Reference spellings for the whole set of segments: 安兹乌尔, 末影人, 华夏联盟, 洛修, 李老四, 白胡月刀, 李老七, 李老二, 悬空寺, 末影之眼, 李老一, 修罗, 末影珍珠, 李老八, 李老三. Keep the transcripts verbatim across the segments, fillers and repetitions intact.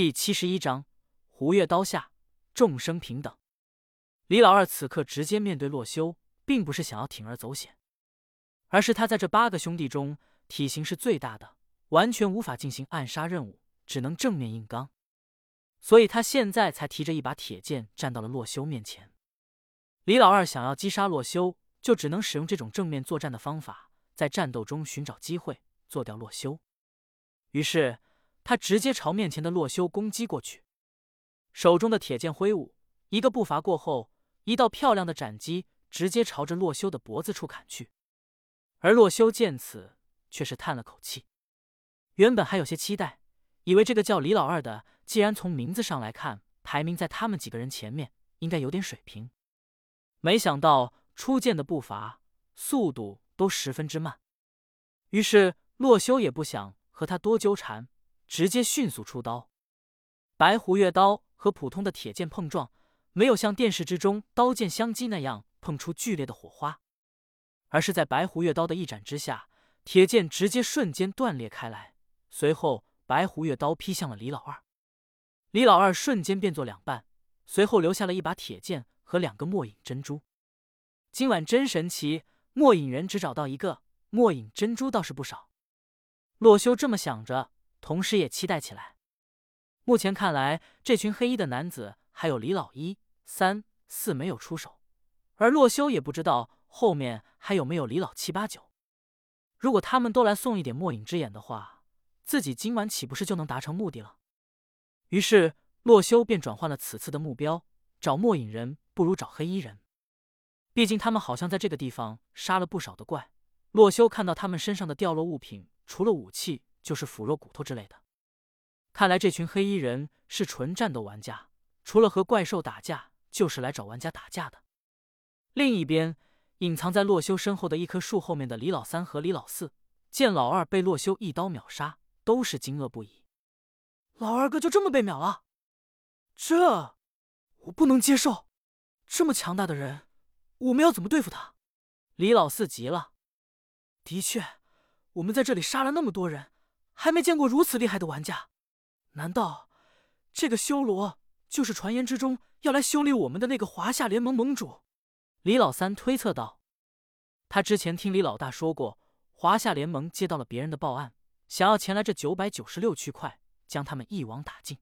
第七十一章胡月刀下众生平等。李老二此刻直接面对洛修，并不是想要铤而走险，而是他在这八个兄弟中体型是最大的，完全无法进行暗杀任务，只能正面硬刚，所以他现在才提着一把铁剑站到了洛修面前。李老二想要击杀洛修，就只能使用这种正面作战的方法，在战斗中寻找机会做掉洛修。于是他直接朝面前的洛修攻击过去，手中的铁剑挥舞，一个步伐过后，一道漂亮的斩击直接朝着洛修的脖子处砍去。而洛修见此却是叹了口气，原本还有些期待，以为这个叫李老二的既然从名字上来看排名在他们几个人前面，应该有点水平，没想到出剑的步伐速度都十分之慢。于是洛修也不想和他多纠缠，直接迅速出刀。白胡月刀和普通的铁剑碰撞，没有像电视之中刀剑相击那样碰出剧烈的火花，而是在白胡月刀的一斩之下，铁剑直接瞬间断裂开来，随后白胡月刀劈向了李老二。李老二瞬间变作两半，随后留下了一把铁剑和两个末影珍珠。今晚真神奇，末影人只找到一个，末影珍珠倒是不少。洛修这么想着，同时也期待起来。目前看来，这群黑衣的男子还有李老一、三、四没有出手，而洛修也不知道后面还有没有李老七八九。如果他们都来送一点末影之眼的话，自己今晚岂不是就能达成目的了？于是洛修便转换了此次的目标，找末影人不如找黑衣人，毕竟他们好像在这个地方杀了不少的怪。洛修看到他们身上的掉落物品，除了武器就是腐肉骨头之类的。看来这群黑衣人是纯战斗玩家，除了和怪兽打架就是来找玩家打架的。另一边，隐藏在洛修身后的一棵树后面的李老三和李老四见老二被洛修一刀秒杀，都是惊愕不已。老二哥就这么被秒了？这我不能接受，这么强大的人我们要怎么对付他？李老四急了。的确，我们在这里杀了那么多人，还没见过如此厉害的玩家，难道这个修罗就是传言之中要来修理我们的那个华夏联盟盟主？李老三推测道。他之前听李老大说过，华夏联盟接到了别人的报案，想要前来这九百九十六区块将他们一网打尽，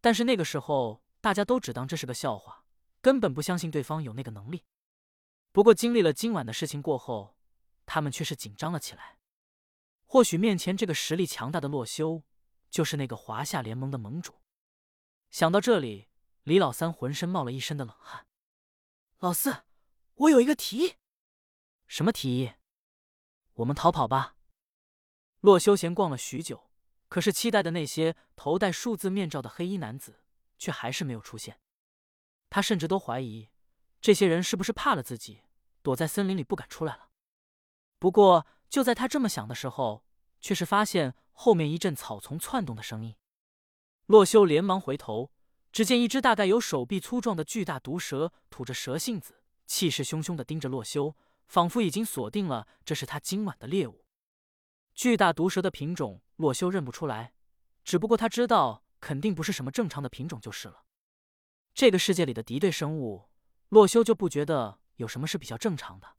但是那个时候大家都只当这是个笑话，根本不相信对方有那个能力。不过经历了今晚的事情过后，他们却是紧张了起来。或许面前这个实力强大的洛修就是那个华夏联盟的盟主。想到这里，李老三浑身冒了一身的冷汗。老四，我有一个提议。什么提议？我们逃跑吧。洛修闲逛了许久，可是期待的那些头戴数字面罩的黑衣男子却还是没有出现。他甚至都怀疑这些人是不是怕了自己，躲在森林里不敢出来了。不过就在他这么想的时候，却是发现后面一阵草丛窜动的声音。洛修连忙回头，只见一只大概有手臂粗壮的巨大毒蛇吐着蛇信子，气势汹汹地盯着洛修，仿佛已经锁定了这是他今晚的猎物。巨大毒蛇的品种洛修认不出来，只不过他知道肯定不是什么正常的品种就是了。这个世界里的敌对生物，洛修就不觉得有什么是比较正常的。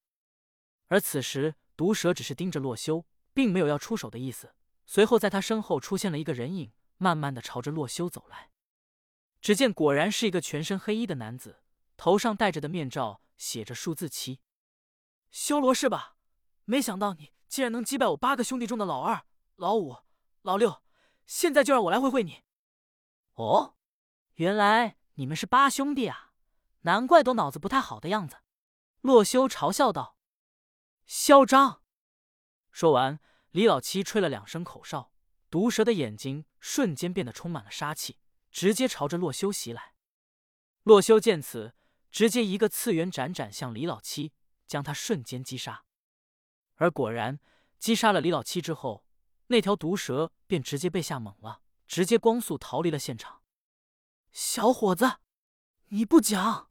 而此时毒蛇只是盯着洛修，并没有要出手的意思，随后在他身后出现了一个人影，慢慢地朝着洛修走来。只见果然是一个全身黑衣的男子，头上戴着的面罩写着数字七。修罗是吧？没想到你竟然能击败我八个兄弟中的老二、老五、老六，现在就让我来会会你。哦，原来你们是八兄弟啊，难怪都脑子不太好的样子。洛修嘲笑道。嚣张！说完，李老七吹了两声口哨，毒蛇的眼睛瞬间变得充满了杀气，直接朝着洛修袭来。洛修见此，直接一个次元斩斩向李老七，将他瞬间击杀。而果然击杀了李老七之后，那条毒蛇便直接被吓懵了，直接光速逃离了现场。小伙子，你不讲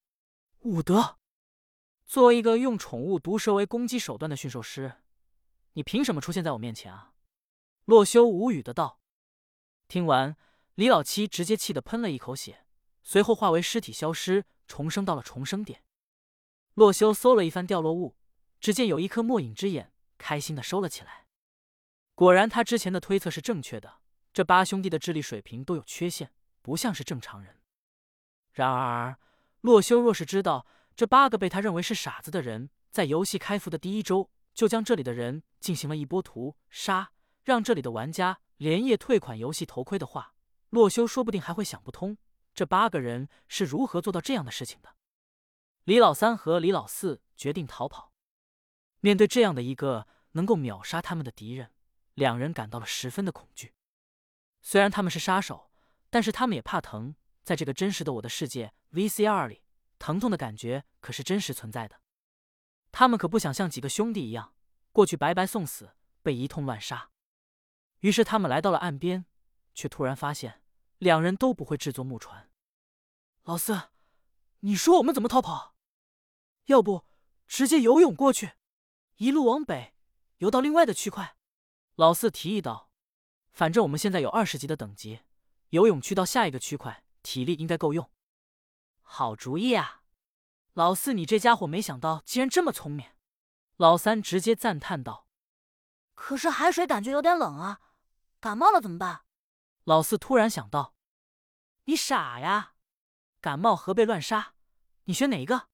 武德！作为一个用宠物毒蛇为攻击手段的驯兽师，你凭什么出现在我面前啊？洛修无语的道。听完，李老七直接气得喷了一口血，随后化为尸体消失，重生到了重生点。洛修搜了一番掉落物，只见有一颗末影之眼，开心的收了起来。果然他之前的推测是正确的，这八兄弟的智力水平都有缺陷，不像是正常人。然而洛修若是知道这八个被他认为是傻子的人在游戏开服的第一周就将这里的人进行了一波屠杀，让这里的玩家连夜退款游戏头盔的话，洛修说不定还会想不通这八个人是如何做到这样的事情的。李老三和李老四决定逃跑，面对这样的一个能够秒杀他们的敌人，两人感到了十分的恐惧。虽然他们是杀手，但是他们也怕疼，在这个真实的我的世界 V C R 里，疼痛的感觉可是真实存在的。他们可不想像几个兄弟一样过去白白送死，被一通乱杀。于是他们来到了岸边，却突然发现两人都不会制作木船。老四，你说我们怎么逃跑？要不直接游泳过去，一路往北游到另外的区块。老四提议道，反正我们现在有二十级的等级，游泳去到下一个区块体力应该够用。好主意啊，老四你这家伙没想到竟然这么聪明。老三直接赞叹道。可是海水感觉有点冷啊，感冒了怎么办？老四突然想到。你傻呀，感冒和被乱杀，你选哪一个？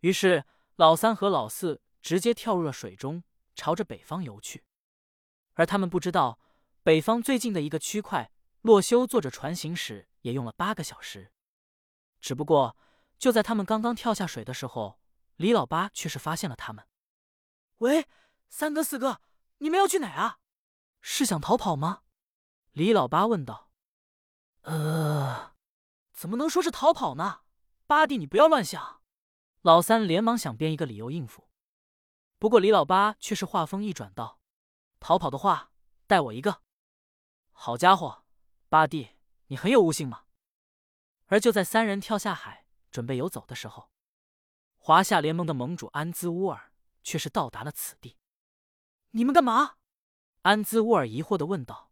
于是老三和老四直接跳入了水中，朝着北方游去。而他们不知道北方最近的一个区块，洛修坐着船行驶也用了八个小时。只不过就在他们刚刚跳下水的时候，李老八却是发现了他们。喂，三哥四哥，你们要去哪啊？是想逃跑吗？李老八问道。呃，怎么能说是逃跑呢？八弟你不要乱想。老三连忙想编一个理由应付。不过李老八却是话锋一转道，逃跑的话带我一个。好家伙，八弟你很有悟性嘛。而就在三人跳下海准备游走的时候，华夏联盟的盟主安兹乌尔却是到达了此地。你们干嘛？安兹乌尔疑惑地问道。